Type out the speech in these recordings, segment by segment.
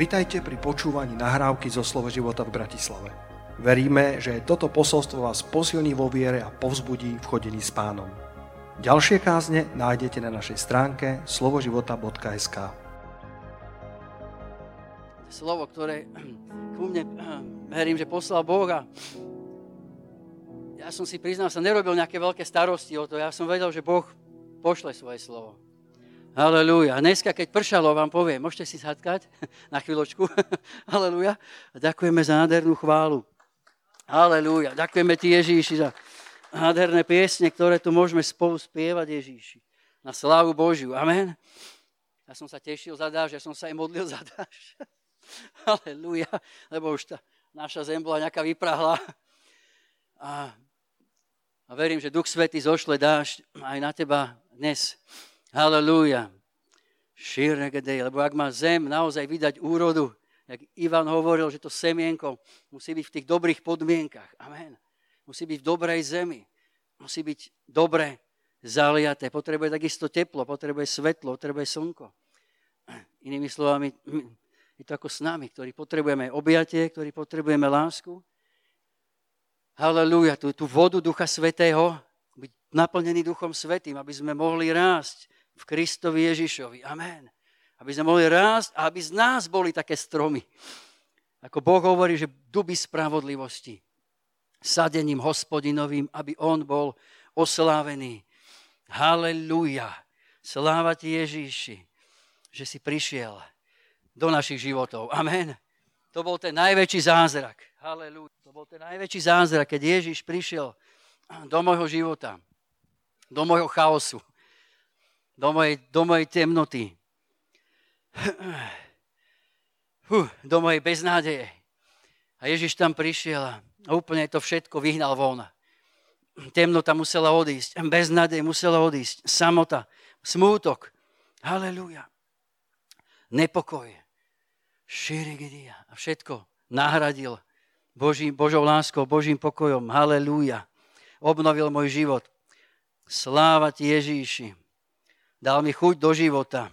Vitajte pri počúvaní nahrávky zo Slovo života v Bratislave. Veríme, že toto posolstvo vás posilní vo viere a povzbudí v chodení s Pánom. Ďalšie kázne nájdete na našej stránke slovoživota.sk. Slovo, ktoré ku mne, verím, že poslal Boha. Ja som si priznal, sa nerobil nejaké veľké starosti o to. Ja som vedel, že Boh pošle svoje slovo. Halelúja. A dneska, keď pršalo, vám poviem, môžete si sadkať na chvíľočku. Halelúja. Ďakujeme za nádhernú chválu. Halelúja. Ďakujeme ti, Ježíši, za nádherné piesne, ktoré tu môžeme spolu spievať, Ježíši. Na slávu Božiu. Amen. Ja som sa tešil za dáž, ja som sa aj modlil za dáž. Halelúja. Lebo už tá naša zem bola nejaká vyprahlá. A verím, že Duch Svätý zošle dáž aj na teba dnes. Halelúja. Šírne gedej, lebo ak má zem naozaj vydať úrodu, jak Ivan hovoril, že to semienko musí byť v tých dobrých podmienkach. Amen. Musí byť v dobrej zemi. Musí byť dobre zaliaté. Potrebuje takisto teplo, potrebuje svetlo, potrebuje slnko. Inými slovami, je to ako s nami, ktorí potrebujeme objatie, ktorí potrebujeme lásku. Halelúja. Tú vodu Ducha Svätého, byť naplnený Duchom Svätým, aby sme mohli rásť v Kristovi Ježišovi. Amen. Aby sme mohli rásť a aby z nás boli také stromy. Ako Boh hovorí, že duby spravodlivosti sadením Hospodinovým, aby on bol oslávený. Halelúja. Sláva ti, Ježiši, že si prišiel do našich životov. Amen. To bol ten najväčší zázrak. Halelúja. To bol ten najväčší zázrak, keď Ježiš prišiel do môjho života, do môjho chaosu, do mojej temnoty, do mojej beznádeje. A Ježiš tam prišiel a úplne to všetko vyhnal von. Temnota musela odísť, beznádej musela odísť, samota, smútok. Halelúja. Nepokoj. Širigidia. A všetko nahradil Božou láskou, Božím pokojom. Halelúja. Obnovil môj život. Sláva ti, Ježíši. Dal mi chuť do života.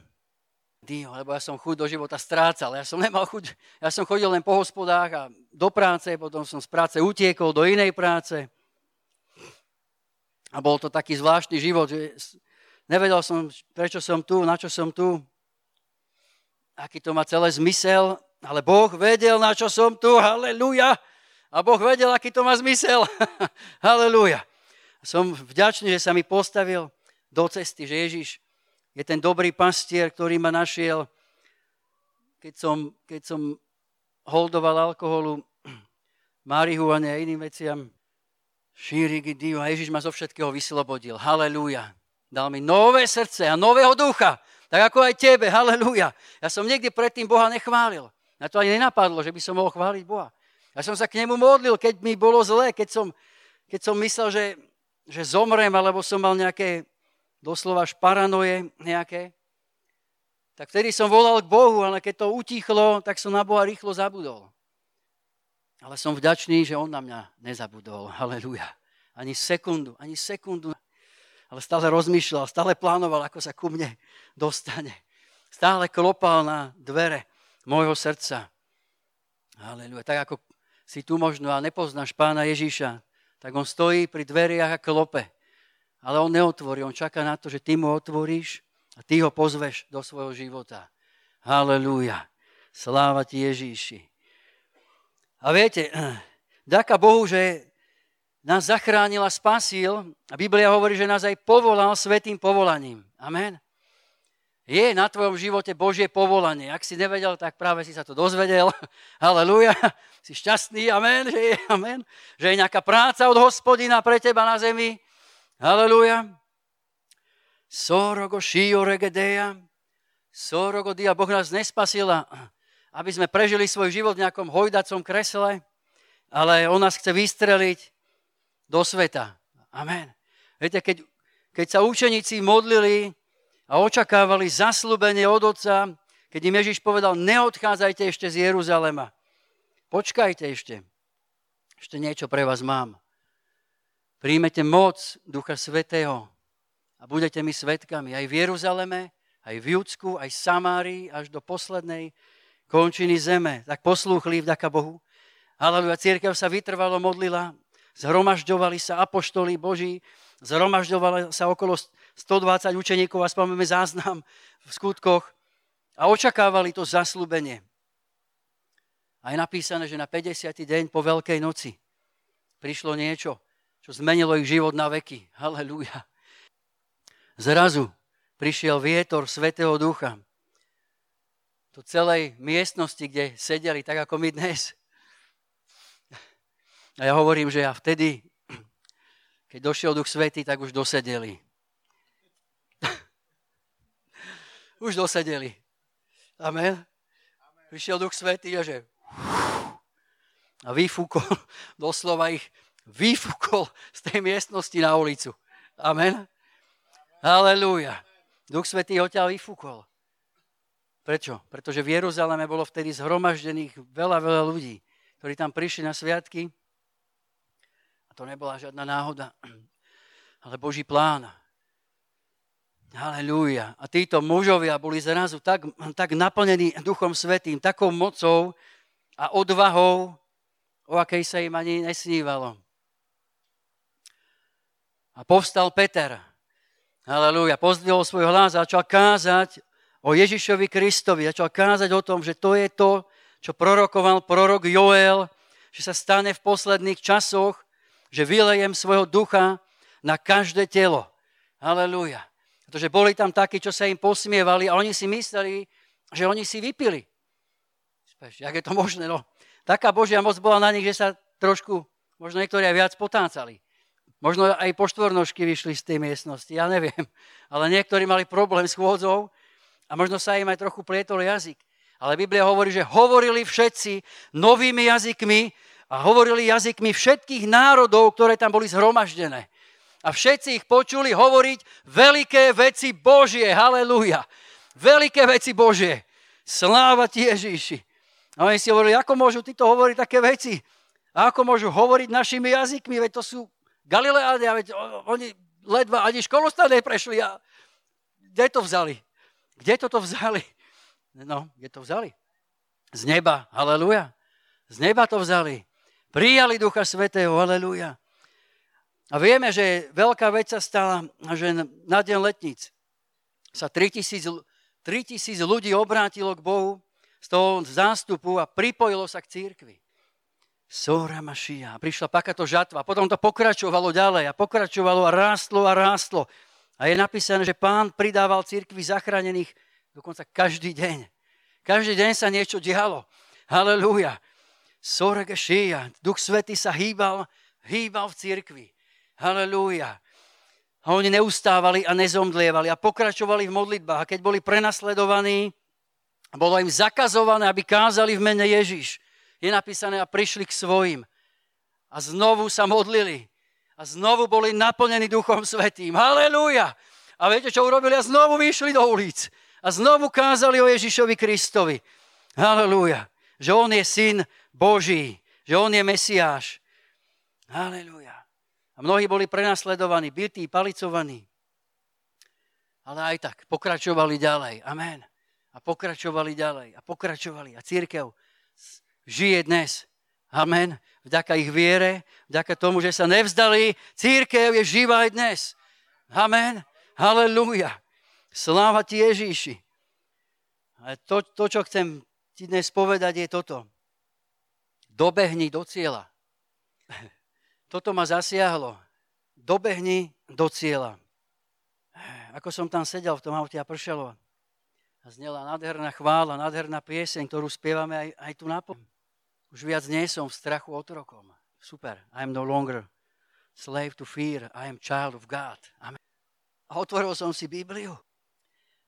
Dio, lebo ja som chuť do života strácal. Ja som nemal chuť. Ja som chodil len po hospodách a do práce, potom som z práce utiekol do inej práce. A bol to taký zvláštny život, že nevedel som, prečo som tu, na čo som tu. Aký to má celé zmysel, ale Boh vedel, na čo som tu. Halelúja. A Boh vedel, aký to má zmysel. Halelúja. Som vďačný, že sa mi postavil do cesty, že Ježiš je ten dobrý pastier, ktorý ma našiel, keď som holdoval alkoholu, marihuane a iným veciam. Šírigy Dio. A Ježiš ma zo všetkého vyslobodil. Halelúja. Dal mi nové srdce a nového ducha. Tak ako aj tebe. Halelúja. Ja som nikdy predtým Boha nechválil. Na to ani nenapadlo, že by som mohol chváliť Boha. Ja som sa k nemu modlil, keď mi bolo zlé, keď som myslel, že zomrem, alebo som mal nejaké doslova šparanoje nejaké, tak vtedy som volal k Bohu, ale keď to utichlo, tak som na Boha rýchlo zabudol. Ale som vďačný, že on na mňa nezabudol. Halelúja. Ani sekundu. Ale stále rozmýšľal, stále plánoval, ako sa ku mne dostane. Stále klopal na dvere môjho srdca. Halelúja. Tak ako si tu možno a nepoznáš Pána Ježíša, tak on stojí pri dveriach a klope. Ale on neotvorí, on čaká na to, že ty mu otvoríš a ty ho pozveš do svojho života. Halelúja. Sláva ti, Ježíši. A viete, ďaká Bohu, že nás zachránil a spasil a Biblia hovorí, že nás aj povolal svätým povolaním. Amen. Je na tvojom živote Božie povolanie. Ak si nevedel, tak práve si sa to dozvedel. Halelúja. Si šťastný. Amen. Že je nejaká práca od Hospodina pre teba na zemi. Halelúja. Sorogo šio regedeja. Sorogo dia. Boh nás nespasila, aby sme prežili svoj život v nejakom hojdacom kresle, ale on nás chce vystreliť do sveta. Amen. Viete, keď sa učeníci modlili a očakávali zasľúbenie od Otca, keď im Ježiš povedal, neodchádzajte ešte z Jeruzalema. Počkajte ešte. Ešte niečo pre vás mám. Príjmete moc Ducha Svätého a budete mi svedkami aj v Jeruzaleme, aj v Judsku, aj v Samárii, až do poslednej končiny zeme. Tak poslúchli vďaka Bohu. Haleluja, cirkev sa vytrvalo modlila, zhromažďovali sa apoštoli Boží, zhromažďovali sa okolo 120 učeníkov, a spomíname záznam v skutkoch, a očakávali to zasľúbenie. A je napísané, že na 50. deň po Veľkej noci prišlo niečo, čo zmenilo ich život na veky. Haleluja. Zrazu prišiel vietor Svätého Ducha do celej miestnosti, kde sedeli, tak ako my dnes. A ja hovorím, že ja vtedy, keď došiel Duch Svätý, tak už dosedeli. Už dosedeli. Amen. Prišiel Duch Svätý a že a vyfúkol, doslova ich vyfúkol z tej miestnosti na ulicu. Amen. Halelúja. Duch Svätý ho ťa vyfúkol. Prečo? Pretože v Jeruzaleme bolo vtedy zhromaždených veľa, veľa ľudí, ktorí tam prišli na sviatky. To nebola žiadna náhoda, ale Boží plán. Halelúja. A títo mužovia boli zrazu tak naplnení Duchom Svätým, takou mocou a odvahou, o akej sa im ani nesnívalo. A povstal Peter. Halelúja. Pozdvihol svoj hlas a začal kázať o Ježišovi Kristovi. Začal kázať o tom, že to je to, čo prorokoval prorok Joel, že sa stane v posledných časoch, že vylejem svojho ducha na každé telo. Halelúja. Pretože boli tam takí, čo sa im posmievali, a oni si mysleli, že oni si vypili. Jak je to možné? No? Taká Božia moc bola na nich, že sa trošku, možno niektorí aj viac potácali. Možno aj po štvornožky vyšli z tej miestnosti, ja neviem. Ale niektorí mali problém s chôdzou a možno sa im aj trochu plietol jazyk. Ale Biblia hovorí, že hovorili všetci novými jazykmi, a hovorili jazykmi všetkých národov, ktoré tam boli zhromaždené. A všetci ich počuli hovoriť veľké veci Božie. Halelúja. Veľké veci Božie. Sláva ti, Ježíši. A oni si hovorili, ako môžu títo hovoriť také veci? A ako môžu hovoriť našimi jazykmi? Veď to sú Galileáni, veď oni ledva ani školu stále neprešli. A kde to vzali? Kde to vzali? Z neba. Halelúja. Z neba to vzali. Prijali Ducha Svätého, halelúja. A vieme, že veľká vec sa stala, že na deň letníc sa 3000 ľudí obrátilo k Bohu z toho zástupu a pripojilo sa k cirkvi. Sora Mašia. Prišla pakáto žatva. Potom to pokračovalo ďalej a pokračovalo a rástlo a rástlo. A je napísané, že Pán pridával cirkvi zachránených dokonca každý deň. Každý deň sa niečo dialo. Halelúja. Sorgešia, Duch Svätý sa hýbal v cirkvi. Halelúja. A oni neustávali a nezomdlievali a pokračovali v modlitbách. A keď boli prenasledovaní, bolo im zakazované, aby kázali v mene Ježiš. Je napísané, a prišli k svojim. A znovu sa modlili. A znovu boli naplnení Duchom Svätým. Halelúja. A viete, čo urobili? A znovu vyšli do ulic. A znovu kázali o Ježišovi Kristovi. Halelúja. Že on je syn Boží, že on je Mesiáš. Halelúja. A mnohí boli prenasledovaní, bití, palicovaní. Ale aj tak pokračovali ďalej. Amen. A pokračovali ďalej. A pokračovali. A cirkev žije dnes. Amen. Vďaka ich viere, vďaka tomu, že sa nevzdali, cirkev je živá aj dnes. Amen. Halelúja. Sláva ti, Ježíši. A to, čo chcem ti dnes povedať, je toto. Dobehni do cieľa. Toto ma zasiahlo. Dobehni do cieľa. Ako som tam sedel v tom aute a pršalo a znela nádherná chvála, nádherná pieseň, ktorú spievame aj tu na pom. Už viac nie som v strachu otrokom. Super. I am no longer slave to fear. I am child of God. Amen. A otvoril som si Bibliu.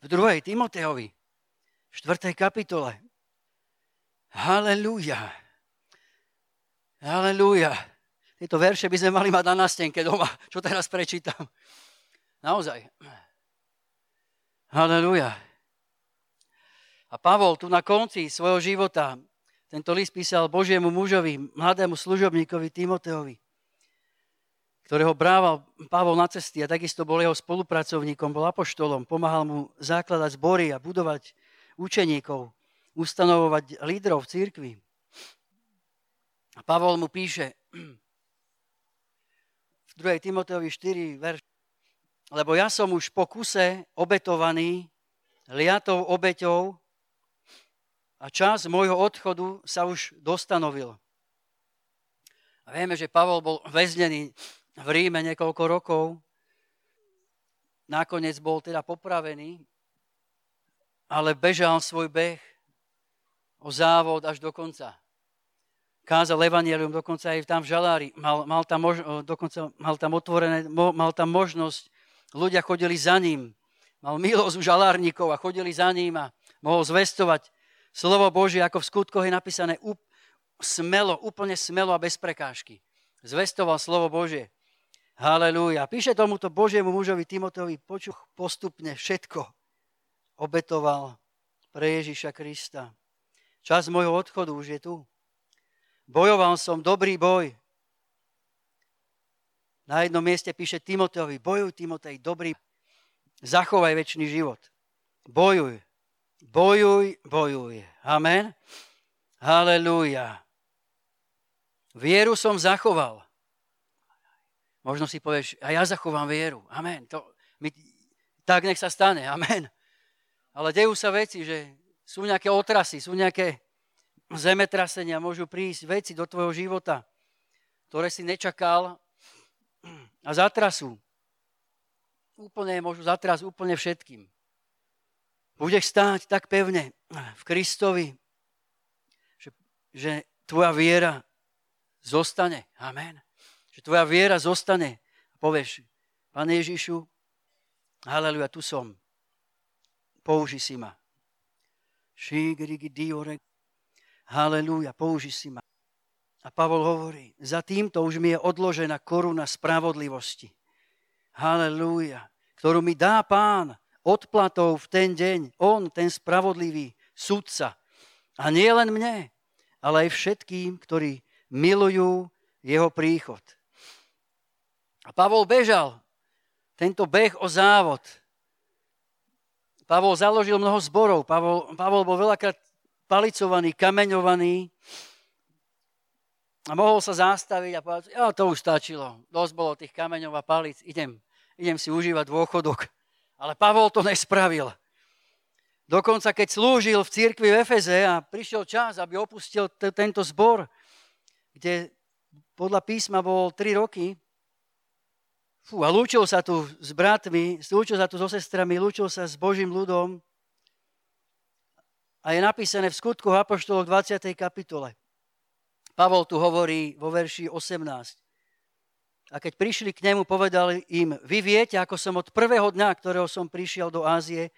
V 2. Timotejovi, 4. kapitole. Halelúja. Halelúja. Tieto verše by sme mali mať na nástenke doma. Čo teraz prečítam? Naozaj. Halelúja. A Pavol tu na konci svojho života tento list písal Božiemu mužovi, mladému služobníkovi Timoteovi, ktorého brával Pavol na cesty a takisto bol jeho spolupracovníkom, bol apoštolom, pomáhal mu základať zbory a budovať učeníkov. ustanovovať lídrov v cirkvi. A Pavol mu píše v 2. Timotejovi 4, verš: Lebo ja som už po kuse obetovaný liatou obeťou a čas môjho odchodu sa už dostanovil. A vieme, že Pavol bol väznený v Ríme niekoľko rokov. Nakoniec bol teda popravený, ale bežal svoj beh o závod až do konca. Kázal evanjelium dokonca aj tam v Žalári. Mal tam možnosť, ľudia chodili za ním. Mal milosť u žalárnikov a chodili za ním a mohol zvestovať slovo Božie, ako v skutkoch je napísané, úplne smelo a bez prekážky. Zvestoval slovo Božie. Halelúja. Píše tomuto Božiemu mužovi Timotejovi: Počuch, postupne všetko obetoval pre Ježiša Krista. Čas môjho odchodu už je tu. Bojoval som dobrý boj. Na jednom mieste píše Timotejovi: Bojuj, Timotej, dobrý, zachovaj večný život. Bojuj, bojuj, bojuj. Amen. Halelúja. Vieru som zachoval. Možno si povieš: A ja zachovám vieru. Amen. Tak nech sa stane. Amen. Ale dejú sa veci, že sú nejaké otrasy, sú nejaké zemetrasenia, môžu prísť veci do tvojho života, ktoré si nečakal a zatrasú. Môžu zatrasť úplne všetkým. Budeš stáť tak pevne v Kristovi, že tvoja viera zostane. Amen. Že tvoja viera zostane. Povieš: Pane Ježišu, haleluja, tu som. Použi si ma. Haleluja, použi si ma. A Pavol hovorí: Za týmto už mi je odložená koruna spravodlivosti. Haleluja, ktorú mi dá Pán odplatou v ten deň. On, ten spravodlivý sudca. A nie len mne, ale aj všetkým, ktorí milujú jeho príchod. A Pavol bežal tento beh o závod. Pavol založil mnoho zborov. Pavol bol veľakrát palicovaný, kameňovaný a mohol sa zastaviť a povedať: Ja, to už stačilo. Dosť bolo tých kameňov a palic. Idem si užívať dôchodok. Ale Pavol to nespravil. Dokonca keď slúžil v cirkvi v Efeze a prišiel čas, aby opustil tento zbor, kde podľa písma bol 3 roky. A lúčil sa tu s bratmi, lúčil sa tu so sestrami, lúčil sa s Božím ľudom. A je napísané v Skutkoch Apoštolov 20. kapitole. Pavol tu hovorí vo verši 18. A keď prišli k nemu, povedali im: Vy viete, ako som od prvého dňa, ktorého som prišiel do Ázie,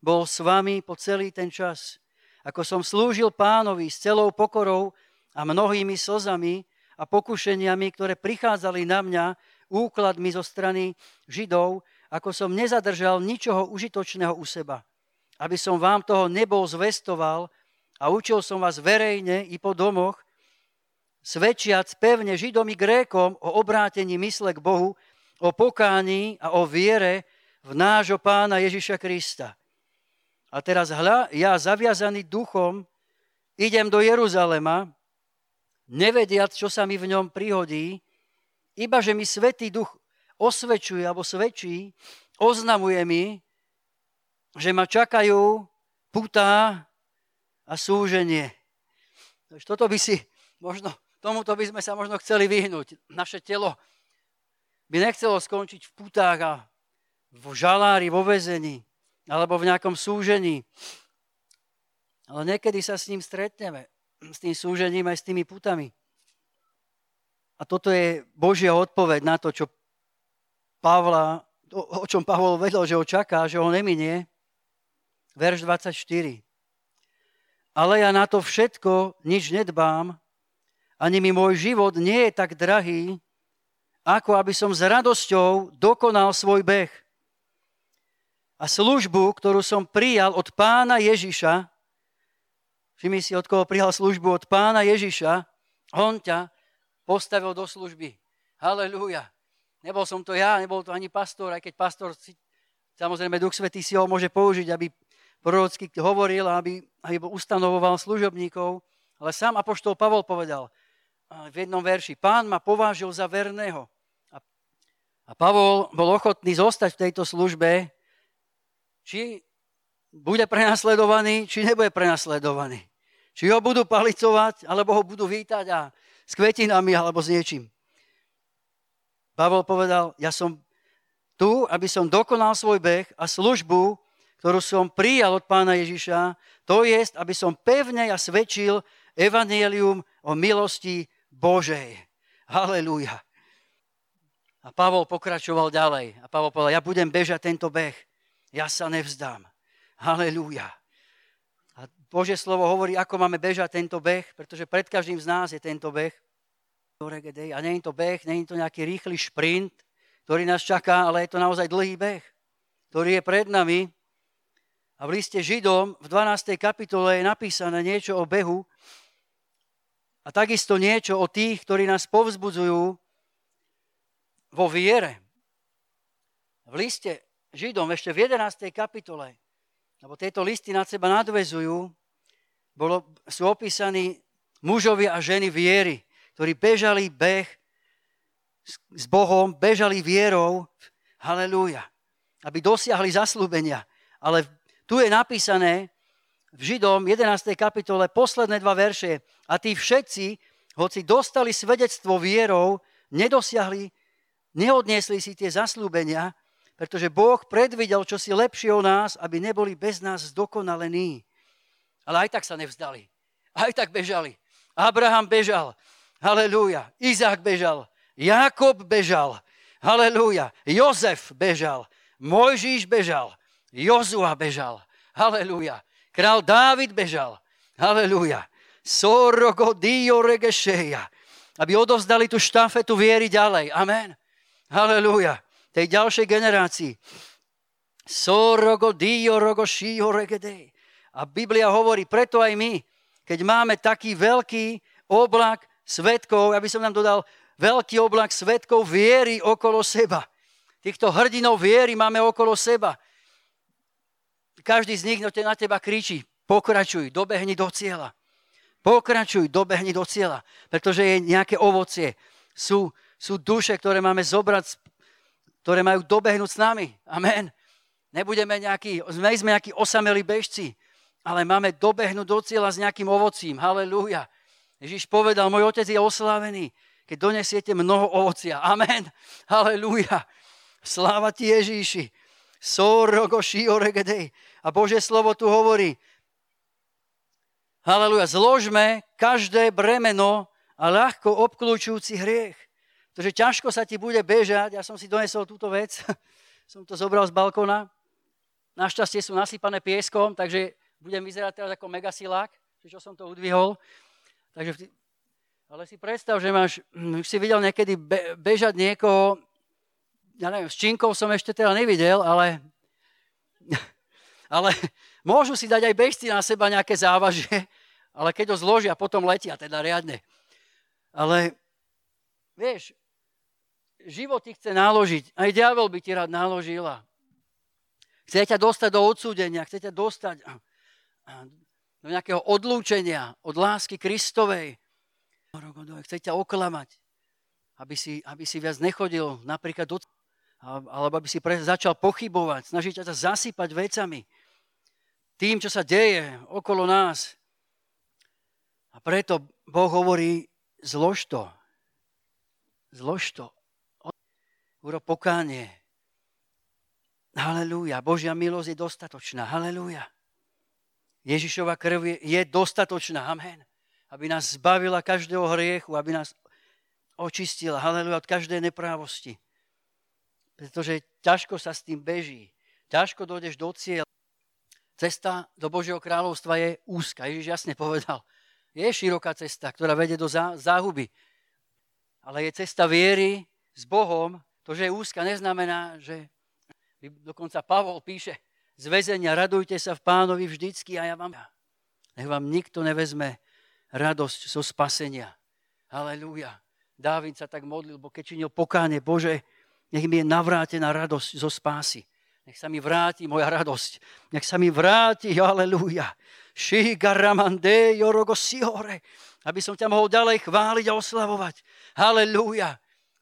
bol s vami po celý ten čas. Ako som slúžil Pánovi s celou pokorou a mnohými slzami a pokušeniami, ktoré prichádzali na mňa úkladmi zo strany Židov, ako som nezadržal ničoho užitočného u seba, aby som vám toho nebol zvestoval, a učil som vás verejne i po domoch, svedčiac pevne Židom i Grékom o obrátení mysle k Bohu, o pokání a o viere v nášho Pána Ježiša Krista. A teraz hľa, ja zaviazaný duchom idem do Jeruzalema, nevediac, čo sa mi v ňom prihodí, iba že mi Svätý Duch osvedčuje, alebo svedčí, oznamuje mi, že ma čakajú putá a súženie. Tomuto by sme sa možno chceli vyhnúť. Naše telo by nechcelo skončiť v putách a v žalári, vo väzení, alebo v nejakom súžení. Ale niekedy sa s ním stretneme, s tým súžením aj s tými putami. A toto je Božia odpoveď na to, o čom Pavol vedel, že ho čaká, že ho neminie. Verš 24. Ale ja na to všetko nič nedbám, ani mi môj život nie je tak drahý, ako aby som s radosťou dokonal svoj beh a službu, ktorú som prijal od Pána Ježiša. Všimni si, od koho prijal službu? Od Pána Ježiša. On ťa postavil do služby. Halelúja. Nebol som to ja, nebol to ani pastor, aj keď pastor, samozrejme Duch Svätý si ho môže použiť, aby prorocky hovoril, aby alebo ustanovoval služobníkov, ale sám apoštol Pavol povedal v jednom verši, Pán ma povážil za verného. A Pavol bol ochotný zostať v tejto službe, či bude prenasledovaný, či nebude prenasledovaný. Či ho budú palicovať, alebo ho budú vítať a s kvetinami, alebo s niečím. Pavol povedal, ja som tu, aby som dokonal svoj beh a službu, ktorú som prijal od Pána Ježiša, to jest, aby som pevne a svedčil evanjelium o milosti Božej. Halelúja. A Pavol pokračoval ďalej. A Pavol povedal, ja budem bežať tento beh. Ja sa nevzdám. Halelúja. A Božie slovo hovorí, ako máme bežať tento beh, pretože pred každým z nás je tento beh. A nie je to beh, nie je to nejaký rýchly šprint, ktorý nás čaká, ale je to naozaj dlhý beh, ktorý je pred nami. A v liste Židom v 12. kapitole je napísané niečo o behu a takisto niečo o tých, ktorí nás povzbudzujú vo viere. V liste Židom ešte v 11. kapitole, lebo tieto listy na seba nadväzujú, sú opísaní mužovi a ženy viery, ktorí bežali beh s Bohom, bežali vierou, halelúja, aby dosiahli zasľúbenia. Ale tu je napísané v Židom 11. kapitole posledné dva verše. A tí všetci, hoci dostali svedectvo vierou, neodniesli si tie zasľúbenia, pretože Boh predvidel čosi lepšie o nás, aby neboli bez nás zdokonalení. Ale aj tak sa nevzdali. Aj tak bežali. Abraham bežal. Halelúja. Izák bežal. Jákob bežal. Halelúja. Jozef bežal. Mojžiš bežal. Jozua bežal. Halelúja. Král Dávid bežal. Halelúja. Sorogodio regešeja. Aby odovzdali tú štafetu viery ďalej. Amen. Halelúja. Tej ďalšej generácii. Sorogodio rogošio regedej. A Biblia hovorí, preto aj my, keď máme taký veľký oblak svedkov, ja by som nám dodal veľký oblak svedkov viery okolo seba. Týchto hrdinov viery máme okolo seba. Každý z nich na teba kričí, pokračuj, dobehni do cieľa. Pokračuj, dobehni do cieľa, pretože je nejaké ovocie. Sú duše, ktoré máme zobrať, ktoré majú dobehnúť s nami. Amen. Sme nejakí osamelí bežci, ale máme dobehnúť do cieľa s nejakým ovocím. Halelúja. Ježiš povedal, môj otec je oslávený, keď donesiete mnoho ovocia. Amen. Halelúja. Sláva ti, Ježiši. A Božie slovo tu hovorí. Halelúja. Zložme každé bremeno a ľahko obkľúčujúci hriech. Pretože ťažko sa ti bude bežať. Ja som si donesol túto vec. Som to zobral z balkona. Našťastie sú nasypané pieskom, takže budem vyzerať teraz ako megasilák, čo som to udvihol. Takže, ale si predstav, že už si videl niekedy bežať niekoho, ja neviem, s činkou som ešte teda nevidel, ale môžu si dať aj bežci na seba nejaké závažie, ale keď ho zložia, potom letia, teda riadne. Ale vieš, život ti chce náložiť, aj diabol by ti rád náložila. Chce ťa dostať do odsúdenia, chce ťa dostať do nejakého odlúčenia od lásky Kristovej. Chce ťa oklamať, aby si viac nechodil napríklad do... alebo aby si začal pochybovať, snaží ťa zasypať vecami tým, čo sa deje okolo nás. A preto Boh hovorí, zlož to. Zlož to. Urob pokánie. Halelúja. Božia milosť je dostatočná. Halelúja. Ježišova krv je dostatočná, amen, aby nás zbavila každého hriechu, aby nás očistila, halelúja, od každej neprávosti. Pretože ťažko sa s tým beží, ťažko dojdeš do cieľa. Cesta do Božieho kráľovstva je úzka, Ježiš jasne povedal. Je široká cesta, ktorá vedie do záhuby, ale je cesta viery s Bohom. To, že je úzka, neznamená, že dokonca Pavol píše, z väzenia radujte sa v Pánovi vždycky a nech vám nikto nevezme radosť zo spasenia. Halelúja. Dávid sa tak modlil, bo keď činil pokánie, Bože, nech mi je navrátená radosť zo spásy. Nech sa mi vráti moja radosť. Nech sa mi vráti, halelúja, aby som ťa mohol ďalej chváliť a oslavovať. Halelúja.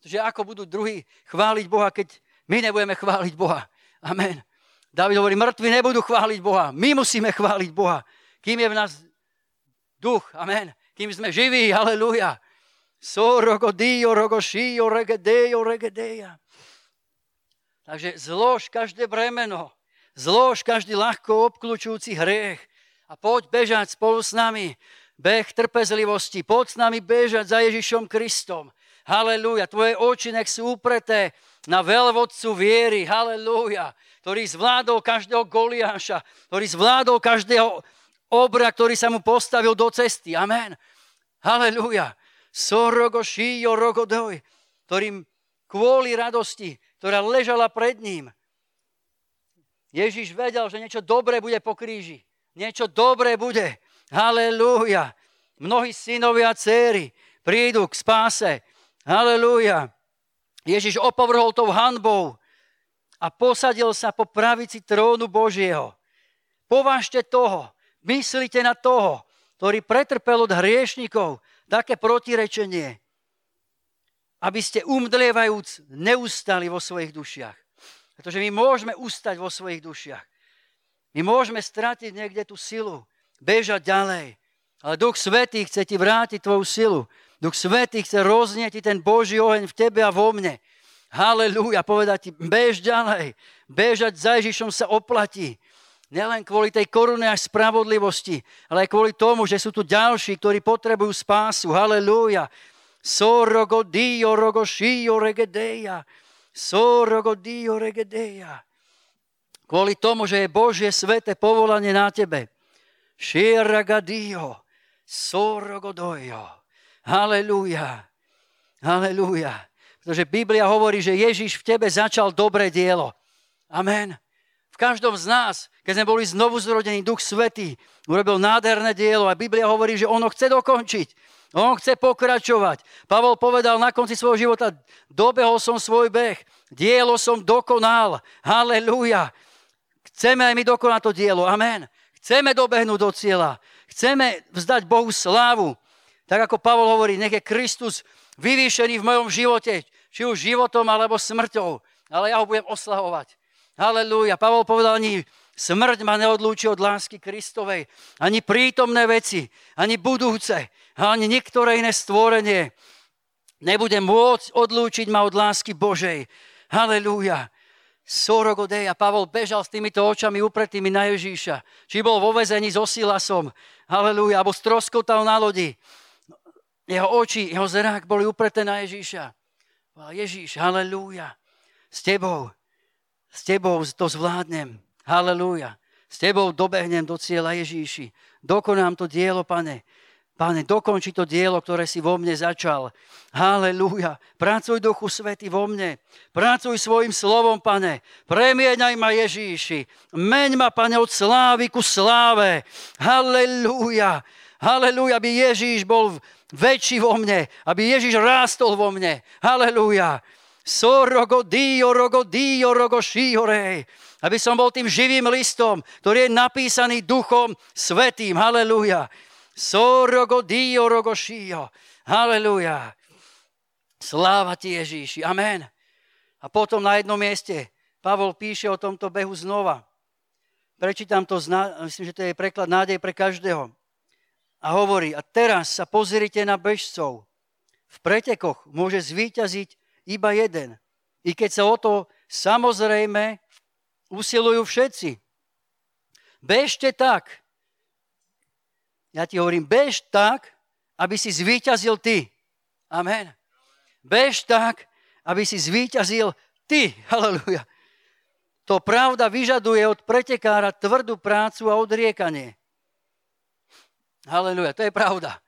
Že ako budú druhí chváliť Boha, keď my nebudeme chváliť Boha. Amen. Dávid hovorí, mŕtvi nebudú chváliť Boha. My musíme chváliť Boha. Kým je v nás duch. Amen. Kým sme živí. Halelúja. Takže zlož každé bremeno. Zlož každý ľahko obkľúčujúci hriech. A poď bežať spolu s nami. Beh trpezlivosti. Poď s nami bežať za Ježišom Kristom. Halelúja. Tvoje oči nech sú upreté na veľvodcu viery. Halelúja. Ktorý zvládol každého Goliáša. Ktorý zvládol každého obra, ktorý sa mu postavil do cesty. Amen. Halelúja. Sorogošíjorogodoj. Ktorým kvôli radosti, ktorá ležala pred ním. Ježiš vedel, že niečo dobré bude po kríži. Niečo dobré bude. Halelúja. Mnohí synovia a dcéry prídu k spáse. Halelúja. Ježiš opovrhol tou hanbou a posadil sa po pravici trónu Božieho. Považte toho, myslite na toho, ktorý pretrpel od hriešnikov také protirečenie, aby ste umdlievajúc neustali vo svojich dušiach. Pretože my môžeme ustať vo svojich dušiach. My môžeme stratiť niekde tú silu, bežať ďalej. Ale Duch Svätý chce ti vrátiť tvoju silu. Duch Svätý chce roznietiť ten Boží oheň v tebe a vo mne. Halelúja, povedať ti, bež ďalej. Bežať za Ježišom sa oplatí. Nielen kvôli tej korune až spravodlivosti, ale aj kvôli tomu, že sú tu ďalší, ktorí potrebujú spásu. Halelúja. Sorogodio rogošio regedeja. Sorogodio regedeja. Kvôli tomu, že je Božie sväté povolanie na tebe. Širagadio, sorogodojo. Halelúja. Halelúja. Pretože Biblia hovorí, že Ježiš v tebe začal dobré dielo. Amen. V každom z nás, keď sme boli znovu zrodení, Duch Svätý urobil nádherné dielo a Biblia hovorí, že ono chce dokončiť. On chce pokračovať. Pavol povedal na konci svojho života, dobehol som svoj beh, dielo som dokonal. Halelúja. Chceme aj my dokonať to dielo. Amen. Chceme dobehnúť do cieľa. Chceme vzdať Bohu slávu. Tak ako Pavol hovorí, nech je Kristus vyvýšený v mojom živote, či už životom, alebo smrťou. Ale ja ho budem oslavovať. Halelúja. Pavol povedal, ani smrť ma neodlúči od lásky Kristovej. Ani prítomné veci, ani budúce, ani niektoré iné stvorenie nebude môcť odlúčiť ma od lásky Božej. Halelúja. Sorogodeja. Pavol bežal s týmito očami upretými na Ježíša. Či bol vo väzení so Silasom. Halelúja. Alebo stroskotal na lodi. Jeho oči, jeho zrak boli upreté na Ježíša. Ježíš, halelúja. S tebou to zvládnem. Halelúja. S tebou dobehnem do cieľa, Ježíši. Dokonám to dielo, Pane. Pane, dokonči to dielo, ktoré si vo mne začal. Halelúja. Pracuj, Duchu Svätý, vo mne. Pracuj svojim slovom, Pane. Premieňaj ma, Ježíši. Meň ma, Pane, od slávy ku sláve. Halelúja. Halelúja, aby Ježíš bol väčší vo mne, aby Ježiš rástol vo mne. Halelúja. Sorogodio, rogodio, rogošíhorej. Aby som bol tým živým listom, ktorý je napísaný Duchom Svätým. Halelúja. Sorogodio, rogošího. Halelúja. Sláva ti, Ježiši. Amen. A potom na jednom mieste Pavol píše o tomto behu znova. Prečítam to, myslím, že to je preklad nádej pre každého. A hovorí, a teraz sa pozrite na bežcov. V pretekoch môže zvíťaziť iba jeden. I keď sa o to samozrejme usilujú všetci. Bežte tak. Ja ti hovorím, bež tak, aby si zvíťazil ty. Amen. Bež tak, aby si zvíťazil ty. Halelúja. To pravda vyžaduje od pretekára tvrdú prácu a odriekanie. Halelúja, to je pravda.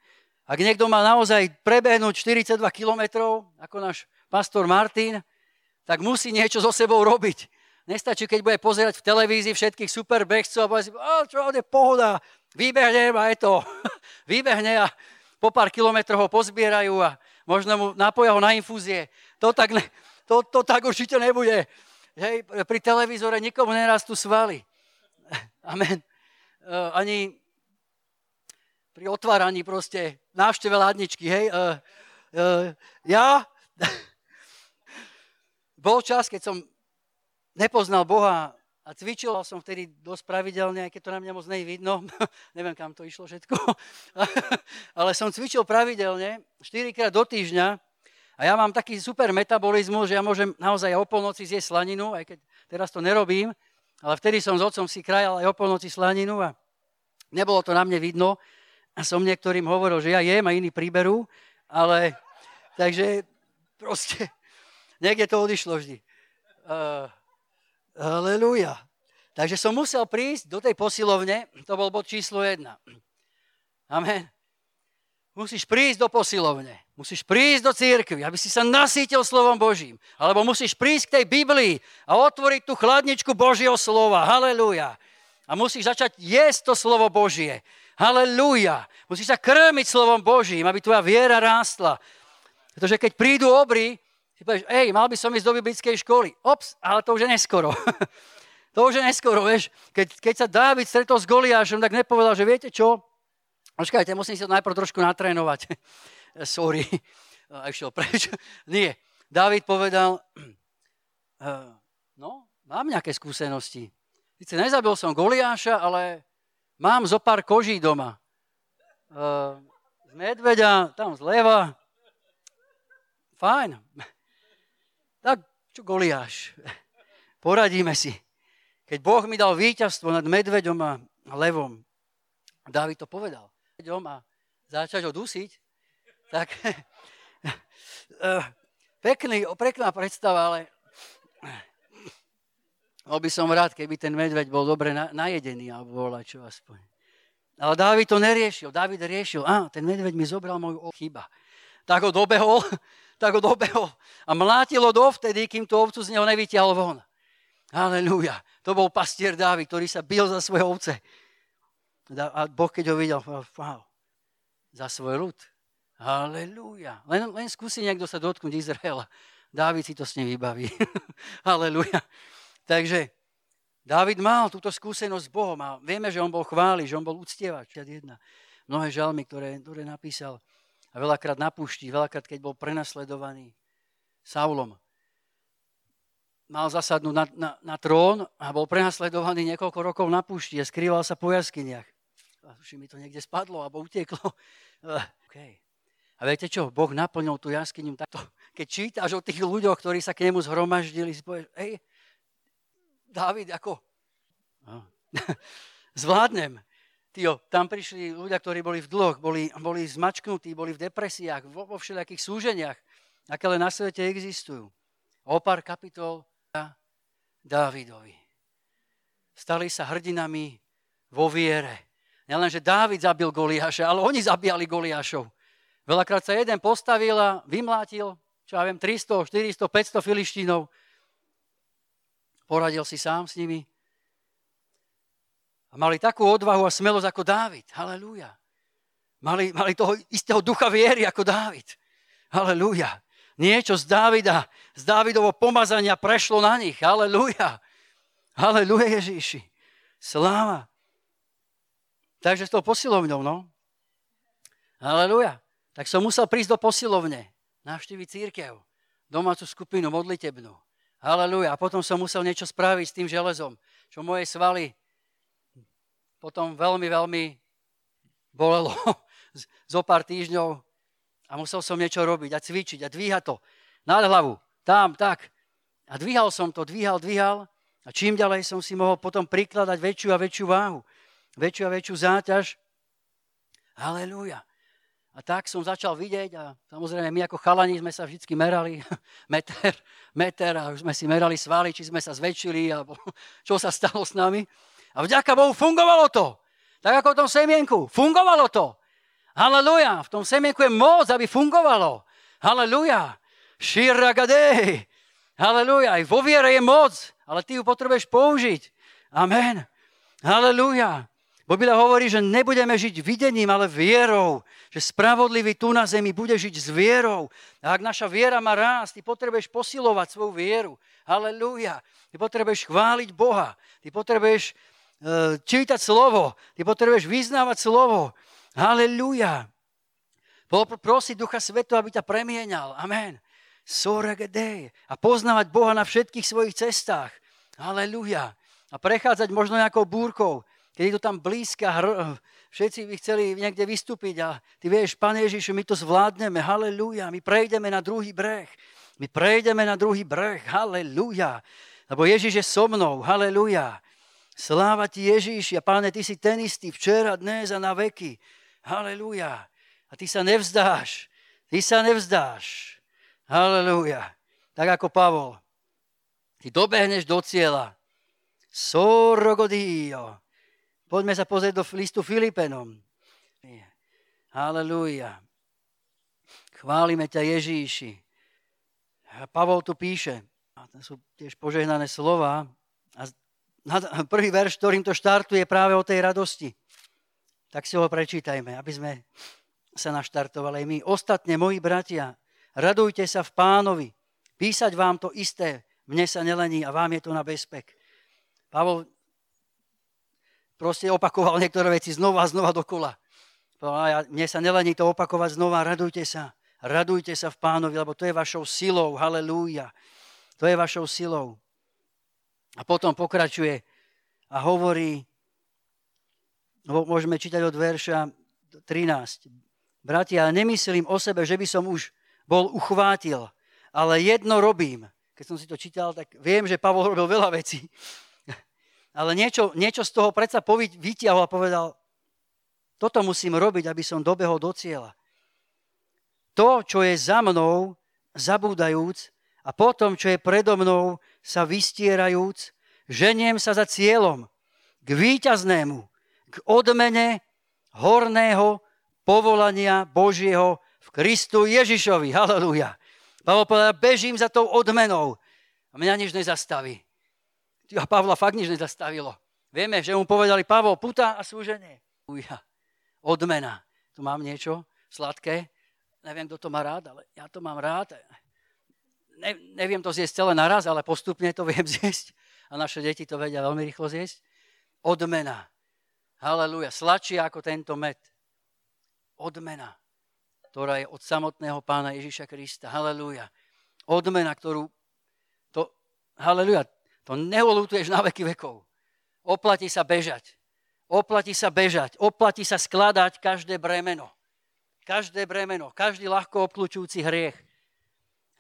Ak niekto má naozaj prebehnúť 42 kilometrov, ako náš pastor Martin, tak musí niečo so sebou robiť. Nestačí, keď bude pozerať v televízii všetkých superbehcov a bude si, čo je pohoda, vybehnem a je to. Vybehne a po pár kilometrov ho pozbierajú a možno mu napoja ho na infúzie. To tak určite nebude. Hej, pri televízore nikomu nerastú svaly. Amen. Ani pri otváraní proste návšteve ládničky, hej. Ja bol čas, keď som nepoznal Boha a cvičil som vtedy dosť pravidelne, aj keď to na mňa moc nevidno, neviem, kam to išlo všetko, ale som cvičil pravidelne 4-krát do týždňa a ja mám taký super metabolizmus, že ja môžem naozaj o polnoci zjesť slaninu, aj keď teraz to nerobím, ale vtedy som s otcom si krajal aj o polnoci slaninu a nebolo to na mne vidno a som niektorým hovoril, že ja jem a iní príberú, ale takže proste niekde to odišlo vždy. Halelúja. Takže som musel prísť do tej posilovne, to bol bod číslo 1. Amen. Musíš prísť do posilovne, musíš prísť do cirkvi, aby si sa nasýtil slovom Božím, alebo musíš prísť k tej Biblii a otvoriť tú chladničku Božieho slova. Halelúja. A musíš začať jesť to slovo Božie. Halelúja. Musíš sa krmiť slovom Božím, aby tvoja viera rástla. Pretože keď prídu obry, ty povieš, ej, mal by som ísť do biblickej školy. Ops, ale to už je neskoro. To už je neskoro, vieš. Keď sa Dávid stretol s Goliášom, tak nepovedal, že viete čo? Počkajte, musím si to najprv trošku natrénovať. Sorry. Aj šiel preč. Nie. Dávid povedal, no, mám nejaké skúsenosti. Sice nezabil som Goliáša, ale mám zo pár koží doma. Z medveďa, tam zleva. Fajn. Tak, čo Goliáš? Poradíme si. Keď Boh mi dal víťazstvo nad medveďom a levom, Dávid to povedal. A začať ho dusiť, tak pekná predstava, ale bol by som rád, keby ten medveď bol dobre najedený alebo čo aspoň. Ale Dávid to neriešil. Dávid riešil, ten medveď mi zobral moju chyba. Tak ho dobehol a mlátilo dovtedy, kým tú ovcu z neho nevytiahol von. Halelúja. To bol pastier Dávid, ktorý sa bil za svoje ovce. A Boh, keď ho videl, wow, za svoj ľud. Halelúja. Len skúsi niekto sa dotknúť Izraela. Dávid si to s ním vybaví. Halelúja. Takže Dávid mal túto skúsenosť s Bohom a vieme, že on bol chválič, že on bol uctievač. Mnohé žalmy, ktoré napísal a veľakrát na púšti, veľakrát, keď bol prenasledovaný Saulom. Mal zasadnúť na trón a bol prenasledovaný niekoľko rokov na púšti a skrýval sa po jaskyniach. A už mi to niekde spadlo alebo utieklo. Okay. A viete čo? Boh naplnil tú jaskyňu takto. Keď čítaš o tých ľuďoch, ktorí sa k nemu zhromaždili, si povieš, hej, Dávid, ako? Zvládnem. Tío, tam prišli ľudia, ktorí boli v dlhoch, boli zmačknutí, boli v depresiách, vo všelijakých súženiach, aké len na svete existujú. O pár kapitol Dávidovi. Stali sa hrdinami vo viere. Nielenže Dávid zabil Goliáša, ale oni zabíjali Goliášov. Veľakrát sa jeden postavil a vymlátil, 300, 400, 500 filištínov. Poradil si sám s nimi. A mali takú odvahu a smelosť ako Dávid. Halelúja. Mali toho istého ducha viery ako Dávid. Halelúja. Niečo z Dávida, z Dávidovo pomazania prešlo na nich. Halelúja. Halelúja Ježiši. Sláva. Takže s tou posilovňou, no. Halelúja. Tak som musel prísť do posilovne, navštíviť cirkev, domácu skupinu, modlitebnú. Halelúja. A potom som musel niečo spraviť s tým železom, čo moje svaly potom veľmi, veľmi bolelo zo pár týždňov. A musel som niečo robiť a cvičiť a dvíhať to nad hlavu, tam, tak. A dvíhal som to, dvíhal a čím ďalej som si mohol potom prikladať väčšiu a väčšiu váhu, väčšiu a väčšiu záťaž. Halelúja. A tak som začal vidieť a samozrejme my ako chalani sme sa vždycky merali meter a už sme si merali svaly, či sme sa zväčšili alebo čo sa stalo s nami. A vďaka Bohu fungovalo to. Tak ako v tom semienku. Fungovalo to. Halelúja, v tom semienku je moc, aby fungovalo. Halelúja, širagadej. Halelúja, aj vo viere je moc, ale ty ju potrebuješ použiť. Amen. Halelúja. Biblia hovorí, že nebudeme žiť videním, ale vierou. Že spravodlivý tu na zemi bude žiť s vierou. A ak naša viera má rásť, ty potrebuješ posilovať svoju vieru. Halelúja. Ty potrebuješ chváliť Boha. Ty potrebuješ čítať slovo. Ty potrebuješ vyznávať slovo. Halelúja. Prosí Ducha Svätého, aby ťa premieňal. Amen. A poznávať Boha na všetkých svojich cestách. Halelúja. A prechádzať možno nejakou búrkou, keď je to tam blízka, všetci by chceli niekde vystúpiť a ty vieš, Pane Ježišu, my to zvládneme, halelúja, my prejdeme na druhý breh, halelúja, lebo Ježiš je so mnou, halelúja. Sláva ti Ježiši a Pane, ty si ten istý včera, dnes a na veky, halelúja. A ty sa nevzdáš, halelúja. Tak ako Pavol, ty dobehneš do cieľa, sorogodíjo. Poďme sa pozrieť do listu Filipenom. Halelúja. Chválime ťa, Ježíši. A Pavol tu píše, a to sú tiež požehnané slova, a prvý verš, ktorým to štartuje, práve o tej radosti. Tak si ho prečítajme, aby sme sa naštartovali my. Ostatne, moji bratia, radujte sa v Pánovi. Písať vám to isté, mne sa nelení a vám je to na bezpek. Pavol proste opakoval niektoré veci znova dokola. Mne sa nelení to opakovať znova. Radujte sa v Pánovi, lebo to je vašou silou. Halelúja. To je vašou silou. A potom pokračuje a hovorí, môžeme čítať od verša 13. Bratia, nemyslím o sebe, že by som už bol uchvátil, ale jedno robím. Keď som si to čítal, tak viem, že Pavol robil veľa vecí. Ale niečo z toho predsa vytiahol a povedal, toto musím robiť, aby som dobehol do cieľa. To, čo je za mnou, zabúdajúc, a potom, čo je predo mnou, sa vystierajúc, ženiem sa za cieľom, k víťaznému, k odmene horného povolania Božieho v Kristu Ježišovi. Halelúja. Pavol povedal, bežím za tou odmenou a mňa nič nezastaví. A Pavla fakt nič nezastavilo. Vieme, že mu povedali, Pavol, puta a súženie. Uja, odmena. Tu mám niečo sladké. Neviem, kto to má rád, ale ja to mám rád. Neviem to zjesť celé naraz, ale postupne to viem zjesť. A naše deti to vedia veľmi rýchlo zjesť. Odmena. Halelúja. Sladšie ako tento med. Odmena, ktorá je od samotného Pána Ježiša Krista. Halelúja. Odmena, ktorú... Halelúja. To neolutuješ na veky vekov. Oplatí sa bežať. Oplatí sa skladať každé bremeno. Každý ľahko obkľúčujúci hriech.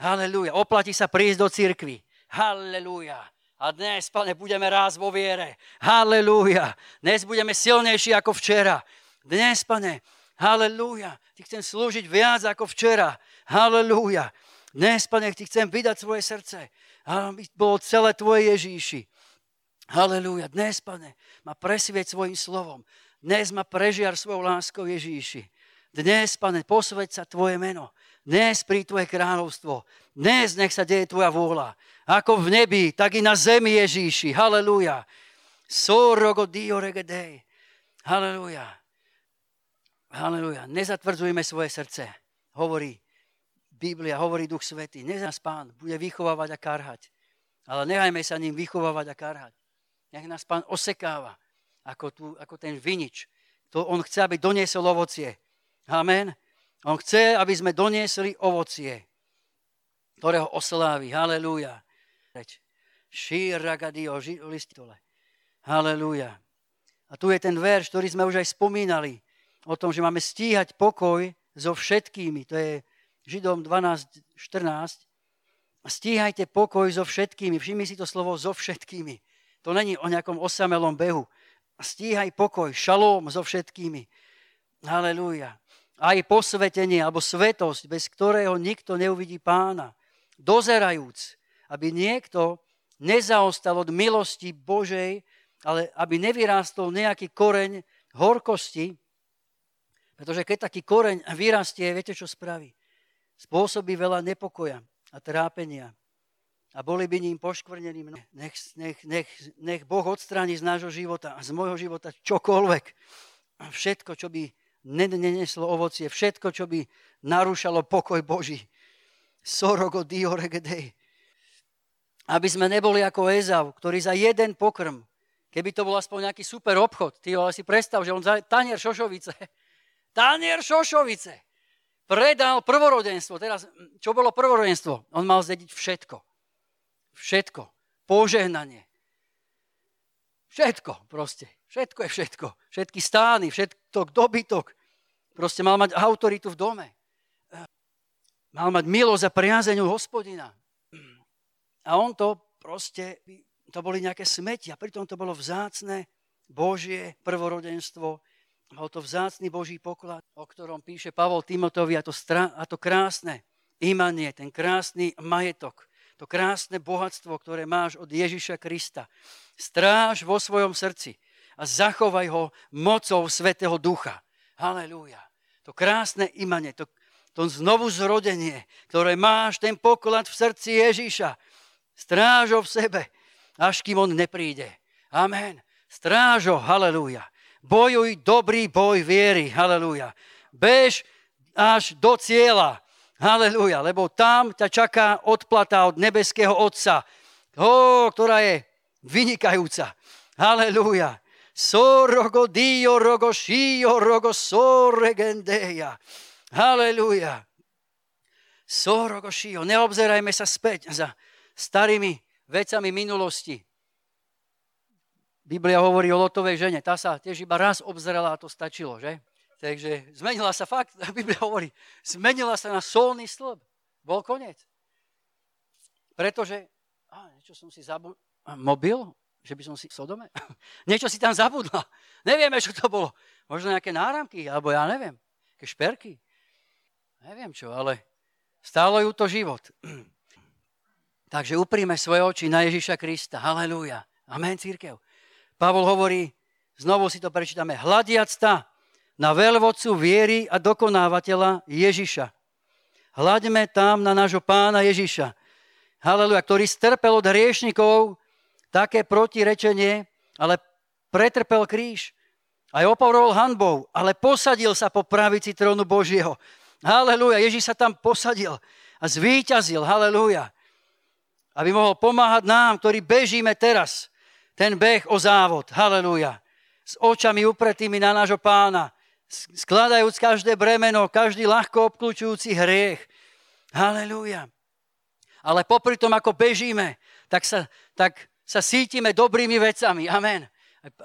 Halelúja. Oplatí sa prísť do cirkvi. Halelúja. A dnes, Pane, budeme ráz vo viere. Halelúja. Dnes budeme silnejší ako včera. Dnes, Pane, halelúja. Ti chcem slúžiť viac ako včera. Halelúja. Dnes, Pane, ti chcem vydať svoje srdce. Aby bolo celé tvoje, Ježíši. Halelúja. Dnes, Pane, ma presvieť svojim slovom. Dnes ma prežiar svojou láskou, Ježíši. Dnes, Pane, posväť sa tvoje meno. Dnes príď tvoje kráľovstvo. Dnes nech sa deje tvoja vôľa. Ako v nebi, tak i na zemi, Ježíši. Halelúja. Sorogo dio regedej. Halelúja. Halelúja. Nezatvrdzujme svoje srdce. Hovorí Biblia, hovorí Duch Svätý, nech nás Pán bude vychovávať a karhať, ale nechajme sa ním vychovávať a karhať. Nech nás Pán osekáva, ako ten vinič. To on chce, aby doniesol ovocie. Amen. On chce, aby sme doniesli ovocie, ktorého oslávi. Halelúja. Šíragadio, listole. Halelúja. A tu je ten verš, ktorý sme už aj spomínali, o tom, že máme stíhať pokoj so všetkými. To je Židom 12:14. Stíhajte pokoj so všetkými. Všimni si to slovo so všetkými. To není o nejakom osamelom behu. Stíhaj pokoj, šalóm so všetkými. Halelúja. Aj posvetenie alebo svetosť, bez ktorého nikto neuvidí Pána. Dozerajúc, aby niekto nezaostal od milosti Božej, ale aby nevyrástol nejaký koreň horkosti. Pretože keď taký koreň vyrastie, viete, čo spraví? Spôsobí veľa nepokoja a trápenia a boli by ním poškvrnení mnohí. Nech Boh odstráni z nášho života a z môjho života čokoľvek. Všetko, čo by neneslo ovocie, všetko, čo by narúšalo pokoj Boží. Sorogo dio regedej. Aby sme neboli ako Ezav, ktorý za jeden pokrm, keby to bol aspoň nejaký super obchod, ty ho si predstav, že on za tanier šošovice Tanier šošovice. Predal prvorodenstvo. Teraz, čo bolo prvorodenstvo? On mal zdediť všetko. Všetko. Požehnanie. Všetko proste. Všetko je všetko. Všetky stány, všetko dobytok. Proste mal mať autoritu v dome. Mal mať milosť a priazeň u Hospodina. A on to proste, to boli nejaké smeti a pritom to bolo vzácne Božie prvorodenstvo. Bol to vzácny Boží poklad, o ktorom píše Pavol Timotovi a to krásne imanie, ten krásny majetok, to krásne bohatstvo, ktoré máš od Ježiša Krista. Stráž vo svojom srdci a zachovaj ho mocou Svätého Ducha. Halelúja. To krásne imanie, to znovu zrodenie, ktoré máš ten poklad v srdci Ježiša. Stráž ho v sebe, až kým on nepríde. Amen. Stráž ho, halelúja. Bojuj dobrý boj viery, halelúja. Bež až do cieľa, halelúja, lebo tam ťa čaká odplata od nebeského Otca, ktorá je vynikajúca, halelúja. Sorogo dio rogo shio rogo soregendeja, halelúja. Sorogo shio, neobzerajme sa späť za starými vecami minulosti. Biblia hovorí o Lotovej žene. Tá sa tiež iba raz obzrela a to stačilo, že? Takže zmenila sa fakt, Biblia hovorí, zmenila sa na solný stĺp. Bol koniec. Pretože, niečo som si zabudla, mobil? Že by som si v Sodome? Niečo si tam zabudla. Nevieme, čo to bolo. Možno nejaké náramky, alebo ja neviem, nejaké šperky. Neviem čo, ale stálo ju to život. Takže uprime svoje oči na Ježiša Krista. Halelúja. Amen, cirkev. Pavol hovorí, znovu si to prečítame, hľadiacta na veľvodcu viery a dokonávateľa Ježiša. Hľaďme tam na nášho pána Ježiša. Halelujá, ktorý strpel od hriešnikov také protirečenie, ale pretrpel kríž. Aj oporoval hanbou, ale posadil sa po pravici trónu Božieho. Halelujá, Ježiš sa tam posadil a zvíťazil. Halelujá. Aby mohol pomáhať nám, ktorí bežíme teraz. Ten beh o závod, halelúja, s očami upretými na nášho pána, skladajúc každé bremeno, každý ľahko obkľúčujúci hriech, halelúja. Ale popri tom, ako bežíme, tak sa sítime dobrými vecami, amen.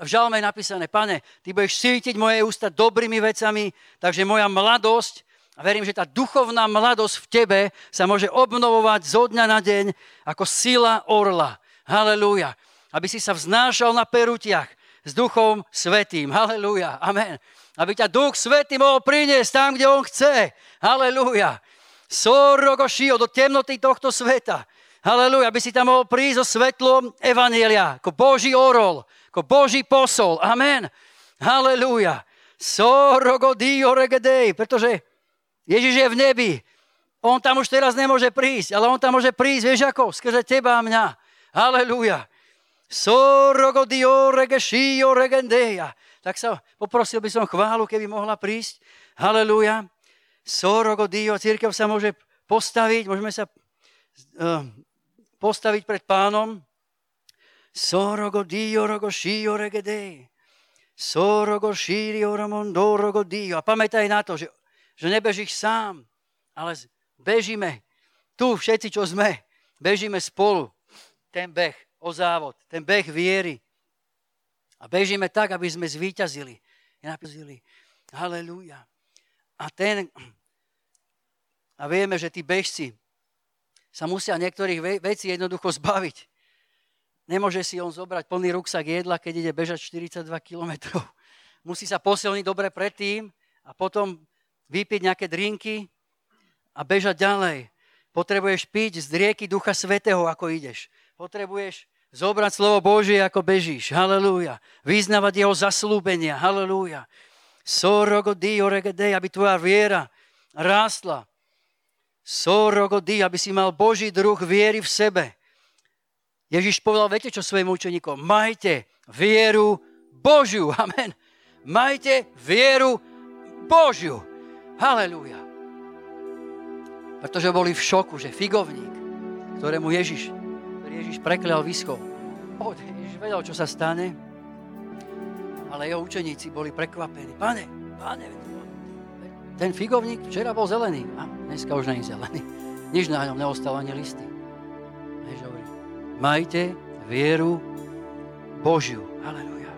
V žalme je napísané, Pane, Ty budeš sítiť moje ústa dobrými vecami, takže moja mladosť, a verím, že tá duchovná mladosť v Tebe sa môže obnovovať zo dňa na deň ako sila orla, halelúja. Aby si sa vznášal na perutiach s Duchom Svätým. Halelúja. Amen. Aby ťa Duch Svätý mohol priniesť tam, kde on chce. Halelúja. Sorogošio do temnoty tohto sveta. Halelúja. Aby si tam mohol prísť so svetlom Evanielia. Ako Boží orol. Ako Boží posol. Amen. Halelúja. Sorogodio regedej. Pretože Ježiš je v nebi. On tam už teraz nemôže prísť. Ale on tam môže prísť, vieš ako? Skrze teba a mňa. Halelúja. Tak sa poprosil by som chválu, keby mohla prísť. Halelúja. Sorogodio. Cirkev sa môže postaviť, môžeme sa postaviť pred pánom. Sorogodio rogošio regedej. Sorogošio ramondo rogodio. A pamätaj na to, že nebežíš sám, ale bežíme. Tu všetci, čo sme, bežíme spolu. Ten beh o závod, ten beh viery. A bežíme tak, aby sme zvíťazili. Halelúja. A vieme, že tí bežci sa musia niektorých vecí jednoducho zbaviť. Nemôže si on zobrať plný ruksak jedla, keď ide bežať 42 kilometrov. Musí sa posilniť dobre predtým a potom vypiť nejaké drinky a bežať ďalej. Potrebuješ piť z rieky Ducha Svätého, ako ideš. Potrebuješ zobrať slovo Božie, ako bežíš. Halelúja. Vyznávať jeho zasľúbenia. Halelúja. Sorogodi oregedej, aby tvoja viera rástla. Sorogodi, aby si mal Boží druh viery v sebe. Ježiš povedal, viete čo, svojim učeníkom? Majte vieru Božiu. Amen. Majte vieru Božiu. Halelúja. Pretože boli v šoku, že figovník, ktorému Ježiš preklial vyschol. Ježiš vedel, čo sa stane, ale jeho učeníci boli prekvapení. Pane, Ten figovník včera bol zelený a dneska už nie je zelený. Nič na ňom neostalo, ani listy. Majte vieru Božiu. Halelujá.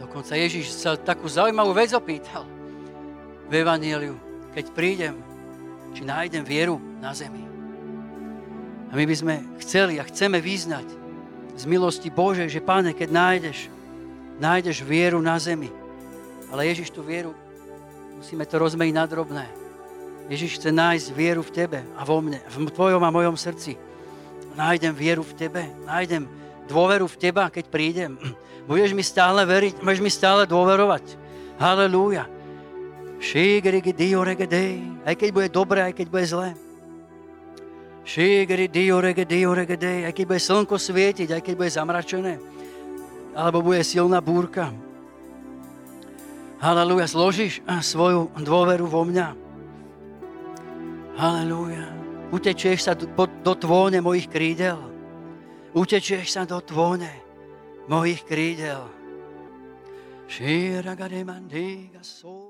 Dokonca Ježiš sa takú zaujímavú vec opýtal v Evanjeliu. Keď prídem, či nájdem vieru na zemi. A my by sme chceli a chceme vyznať z milosti Božej, že Pane, keď nájdeš vieru na zemi. Ale Ježiš tú vieru, musíme to rozmeniť na drobné. Ježiš chce nájsť vieru v tebe a vo mne, v tvojom a mojom srdci. Nájdem vieru v tebe, nájdem dôveru v teba, keď prídem. Budeš mi stále veriť, budeš mi stále dôverovať. Halelúja. Šígrigi dioregedej. Aj keď bude dobre, aj keď bude zlé. Šígrigi dioregedej. Aj keď bude slnko svietiť, aj keď bude zamračené. Alebo bude silná búrka. Halelúja, zložíš svoju dôveru vo mňa. Halelúja. Utečieš sa do tvône mojich krídel. Utečieš sa do tvône mojich krídel. Šíra gade mandíga sú.